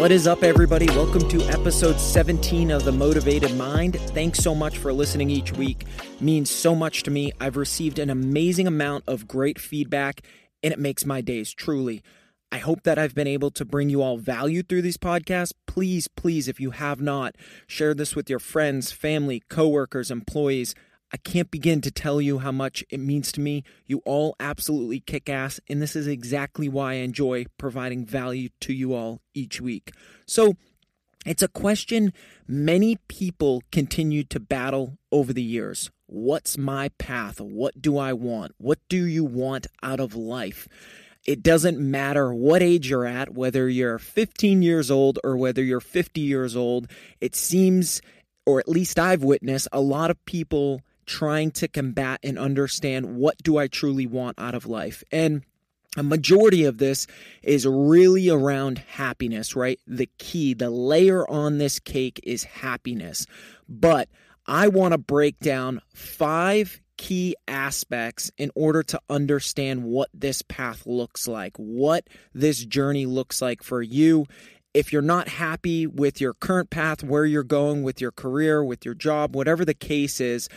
What is up, everybody? Welcome to episode 17 of The Motivated Mind. Thanks so much for listening each week. It means so much to me. I've received an amazing amount of great feedback, and it makes my days truly. I hope that I've been able to bring you all value through these podcasts. Please, please, if you have not, share this with your friends, family, coworkers, employees. I can't begin to tell you how much it means to me. You all absolutely kick ass, and this is exactly why I enjoy providing value to you all each week. So it's a question many people continue to battle over the years. What's my path? What do I want? What do you want out of life? It doesn't matter what age you're at, whether you're 15 years old or whether you're 50 years old. It seems, or at least I've witnessed, a lot of people trying to combat and understand, what do I truly want out of life? And a majority of this is really around happiness, right? The key, the layer on this cake is happiness. But I want to break down 5 key aspects in order to understand what this path looks like, what this journey looks like for you. If you're not happy with your current path, where you're going with your career, with your job, whatever the case is,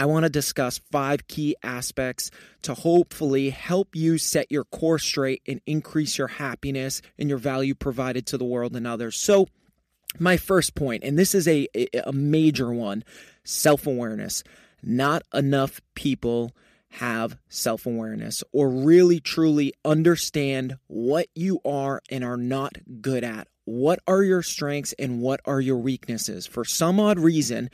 I want to discuss 5 key aspects to hopefully help you set your course straight and increase your happiness and your value provided to the world and others. So my first point, and this is a major one, self-awareness. Not enough people have self-awareness or really truly understand what you are and are not good at. What are your strengths and what are your weaknesses? For some odd reason,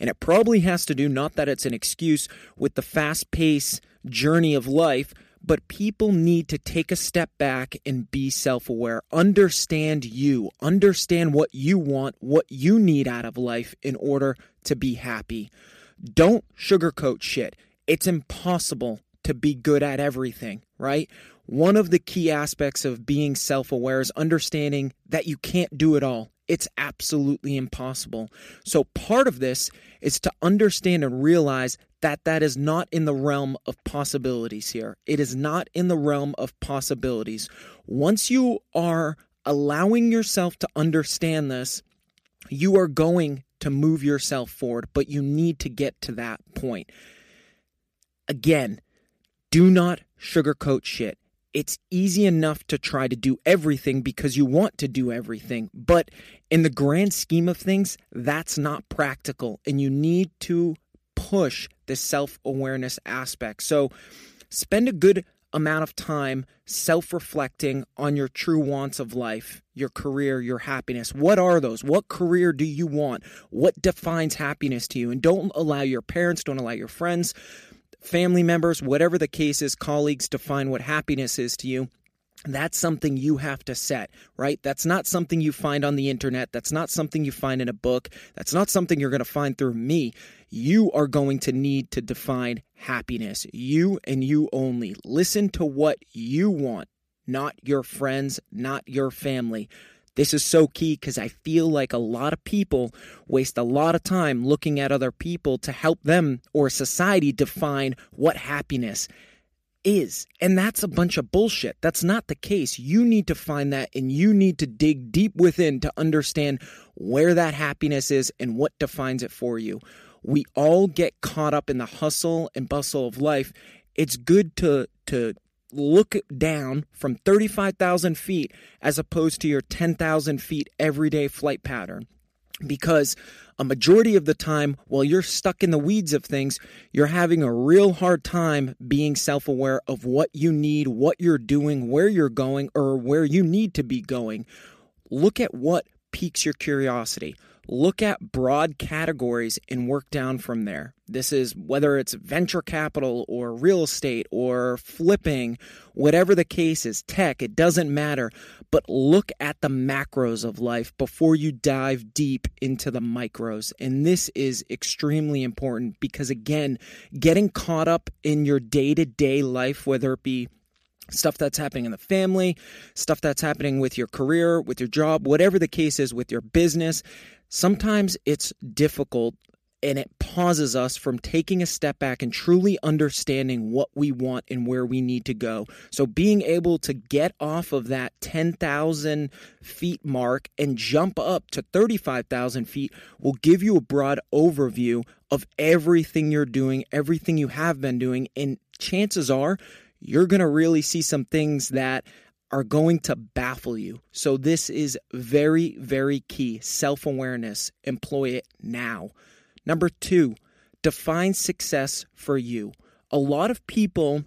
and it probably has to do, not that it's an excuse, with the fast-paced journey of life, but people need to take a step back and be self-aware. Understand you. Understand what you want, what you need out of life in order to be happy. Don't sugarcoat shit. It's impossible to be good at everything, right? One of the key aspects of being self-aware is understanding that you can't do it all. It's absolutely impossible. So part of this is to understand and realize that that is not in the realm of possibilities here. It is not in the realm of possibilities. Once you are allowing yourself to understand this, you are going to move yourself forward, but you need to get to that point. Again, do not sugarcoat shit. It's easy enough to try to do everything because you want to do everything. But in the grand scheme of things, that's not practical. And you need to push the self-awareness aspect. So spend a good amount of time self-reflecting on your true wants of life, your career, your happiness. What are those? What career do you want? What defines happiness to you? And don't allow your parents, don't allow your friends, family members, whatever the case is, colleagues, define what happiness is to you. That's something you have to set, right? That's not something you find on the internet. That's not something you find in a book. That's not something you're going to find through me. You are going to need to define happiness. You and you only. Listen to what you want, not your friends, not your family. This is so key because I feel like a lot of people waste a lot of time looking at other people to help them or society define what happiness is. And that's a bunch of bullshit. That's not the case. You need to find that and you need to dig deep within to understand where that happiness is and what defines it for you. We all get caught up in the hustle and bustle of life. It's good to look down from 35,000 feet as opposed to your 10,000 feet everyday flight pattern. Because a majority of the time, while you're stuck in the weeds of things, you're having a real hard time being self-aware of what you need, what you're doing, where you're going, or where you need to be going. Look at what piques your curiosity. Look at broad categories and work down from there. This is whether it's venture capital or real estate or flipping, whatever the case is, tech, it doesn't matter. But look at the macros of life before you dive deep into the micros. And this is extremely important because, again, getting caught up in your day-to-day life, whether it be stuff that's happening in the family, stuff that's happening with your career, with your job, whatever the case is with your business, sometimes it's difficult and it pauses us from taking a step back and truly understanding what we want and where we need to go. So being able to get off of that 10,000 feet mark and jump up to 35,000 feet will give you a broad overview of everything you're doing, everything you have been doing, and chances are you're going to really see some things that are going to baffle you. So this is very, very key. Self-awareness. Employ it now. Number two, define success for you. A lot of people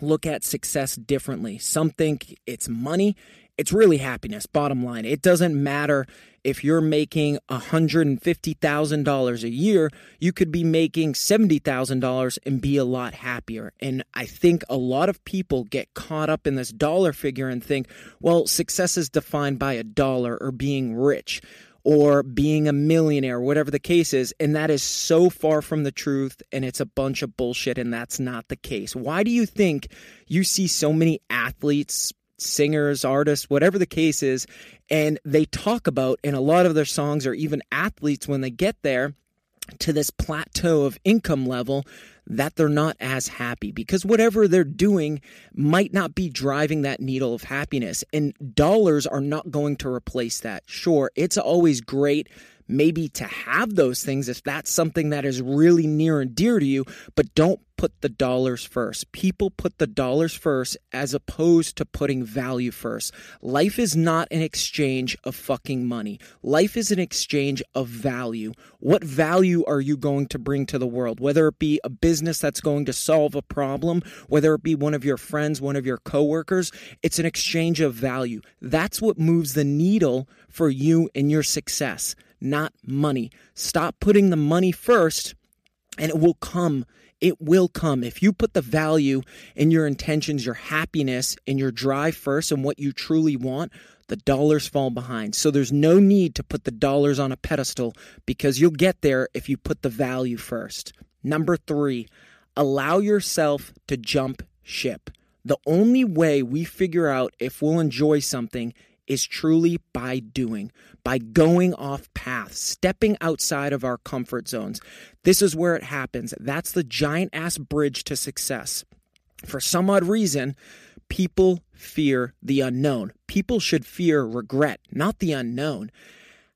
look at success differently. Some think it's money. It's really happiness, bottom line. It doesn't matter if you're making $150,000 a year, you could be making $70,000 and be a lot happier. And I think a lot of people get caught up in this dollar figure and think, well, success is defined by a dollar or being rich or being a millionaire, whatever the case is. And that is so far from the truth and it's a bunch of bullshit and that's not the case. Why do you think you see so many athletes, singers, artists, whatever the case is, and they talk about, in a lot of their songs or even athletes when they get there to this plateau of income level, that they're not as happy because whatever they're doing might not be driving that needle of happiness and dollars are not going to replace that. Sure, it's always great maybe to have those things if that's something that is really near and dear to you, but don't put the dollars first. People put the dollars first as opposed to putting value first. Life is not an exchange of fucking money. Life is an exchange of value. What value are you going to bring to the world? Whether it be a business that's going to solve a problem, whether it be one of your friends, one of your coworkers, it's an exchange of value. That's what moves the needle for you and your success. Not money. Stop putting the money first and it will come. It will come. If you put the value in your intentions, your happiness, and your drive first and what you truly want, the dollars fall behind. So there's no need to put the dollars on a pedestal because you'll get there if you put the value first. Number three, allow yourself to jump ship. The only way we figure out if we'll enjoy something is truly by doing, by going off path, stepping outside of our comfort zones. This is where it happens. That's the giant ass bridge to success. For some odd reason, people fear the unknown. People should fear regret, not the unknown.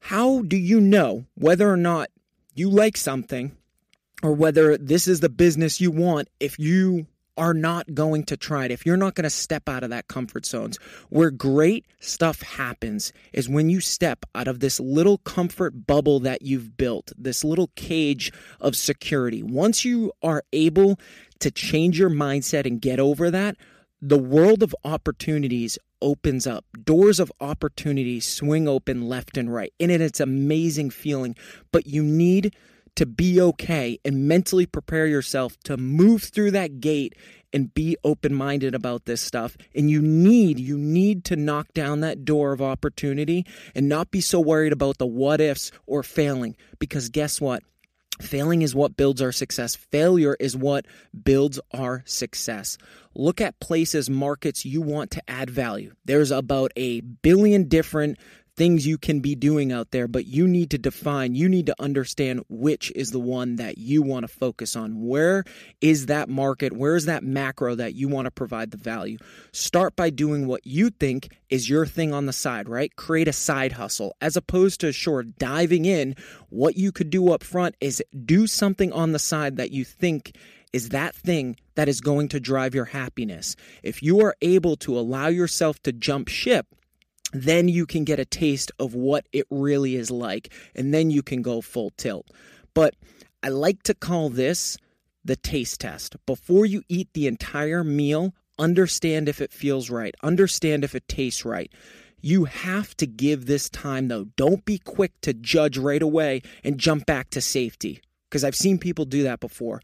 How do you know whether or not you like something or whether this is the business you want if you are not going to try it, if you're not going to step out of that comfort zones? Where great stuff happens is when you step out of this little comfort bubble that you've built, this little cage of security. Once you are able to change your mindset and get over that, the world of opportunities opens up. Doors of opportunity swing open left and right, and it's an amazing feeling, but you need to be okay and mentally prepare yourself to move through that gate and be open-minded about this stuff. And you need to knock down that door of opportunity and not be so worried about the what ifs or failing, because guess what? Failing is what builds our success. Failure is what builds our success. Look at places, markets you want to add value. There's about 1 billion different things you can be doing out there, but you need to define, you need to understand which is the one that you want to focus on. Where is that market? Where is that macro that you want to provide the value? Start by doing what you think is your thing on the side, right? Create a side hustle as opposed to, sure, diving in. What you could do up front is do something on the side that you think is that thing that is going to drive your happiness. If you are able to allow yourself to jump ship, then you can get a taste of what it really is like, and then you can go full tilt. But I like to call this the taste test. Before you eat the entire meal, understand if it feels right. Understand if it tastes right. You have to give this time, though. Don't be quick to judge right away and jump back to safety, because I've seen people do that before.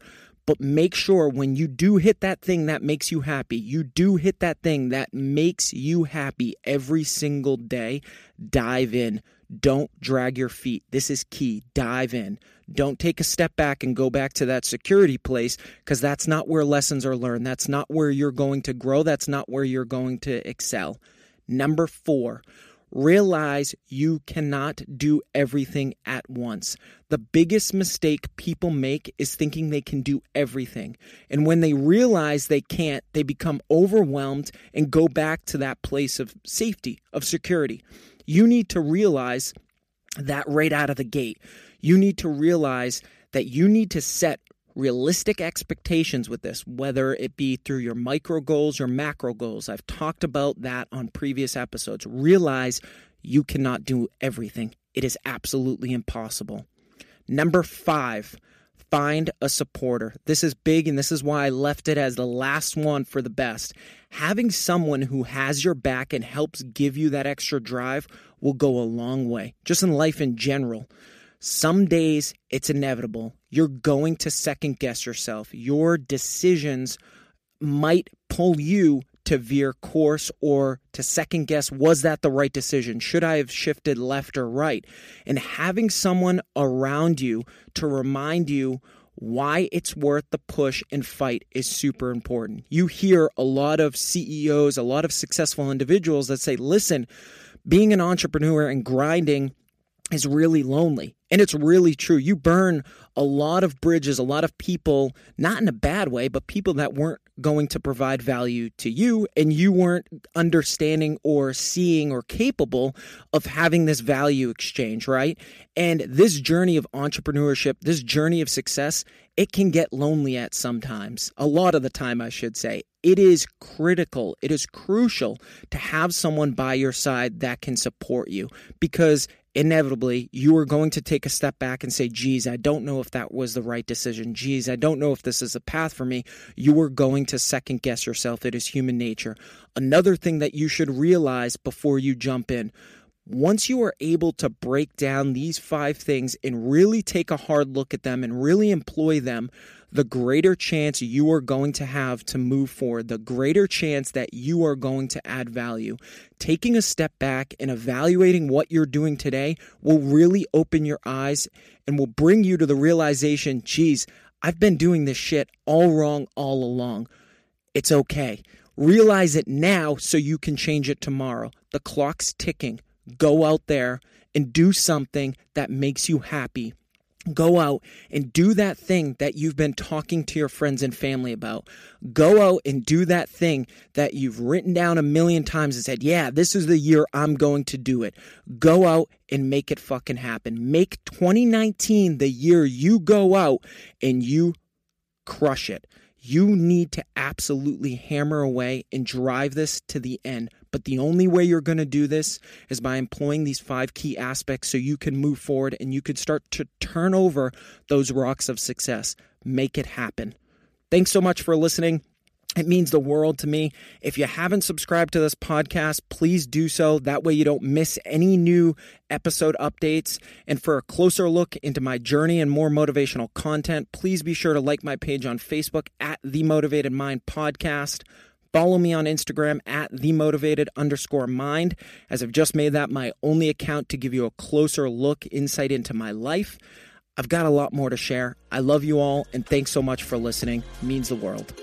But make sure when you do hit that thing that makes you happy, you do hit that thing that makes you happy every single day. Dive in. Don't drag your feet. This is key. Dive in. Don't take a step back and go back to that security place, because that's not where lessons are learned. That's not where you're going to grow. That's not where you're going to excel. Number 4. Realize you cannot do everything at once. The biggest mistake people make is thinking they can do everything. And when they realize they can't, they become overwhelmed and go back to that place of safety, of security. You need to realize that right out of the gate. You need to realize that you need to set realistic expectations with this, whether it be through your micro goals or macro goals. I've talked about that on previous episodes. Realize you cannot do everything. It is absolutely impossible. Number 5, find a supporter. This is big, and this is why I left it as the last one for the best. Having someone who has your back and helps give you that extra drive will go a long way, just in life in general. Some days it's inevitable. You're going to second guess yourself. Your decisions might pull you to veer course or to second guess, was that the right decision? Should I have shifted left or right? And having someone around you to remind you why it's worth the push and fight is super important. You hear a lot of CEOs, a lot of successful individuals that say, listen, being an entrepreneur and grinding is really lonely. And it's really true. You burn a lot of bridges, a lot of people, not in a bad way, but people that weren't going to provide value to you, and you weren't understanding or seeing or capable of having this value exchange, right? And this journey of entrepreneurship, this journey of success, it can get lonely at sometimes, a lot of the time, I should say. It is critical, it is crucial to have someone by your side that can support you, because inevitably, you are going to take a step back and say, geez, I don't know if that was the right decision. Geez, I don't know if this is a path for me. You are going to second guess yourself. It is human nature. Another thing that you should realize before you jump in, once you are able to break down these 5 things and really take a hard look at them and really employ them, the greater chance you are going to have to move forward, the greater chance that you are going to add value. Taking a step back and evaluating what you're doing today will really open your eyes and will bring you to the realization, geez, I've been doing this shit all wrong all along. It's okay. Realize it now so you can change it tomorrow. The clock's ticking. Go out there and do something that makes you happy. Go out and do that thing that you've been talking to your friends and family about. Go out and do that thing that you've written down 1 million times and said, yeah, this is the year I'm going to do it. Go out and make it fucking happen. Make 2019 the year you go out and you crush it. You need to absolutely hammer away and drive this to the end. But the only way you're going to do this is by employing these 5 key aspects so you can move forward and you can start to turn over those rocks of success. Make it happen. Thanks so much for listening. It means the world to me. If you haven't subscribed to this podcast, please do so. That way you don't miss any new episode updates. And for a closer look into my journey and more motivational content, please be sure to like my page on Facebook at The Motivated Mind Podcast. Follow me on Instagram at themotivated_mind, as I've just made that my only account to give you a closer look, insight into my life. I've got a lot more to share. I love you all, and thanks so much for listening. It means the world.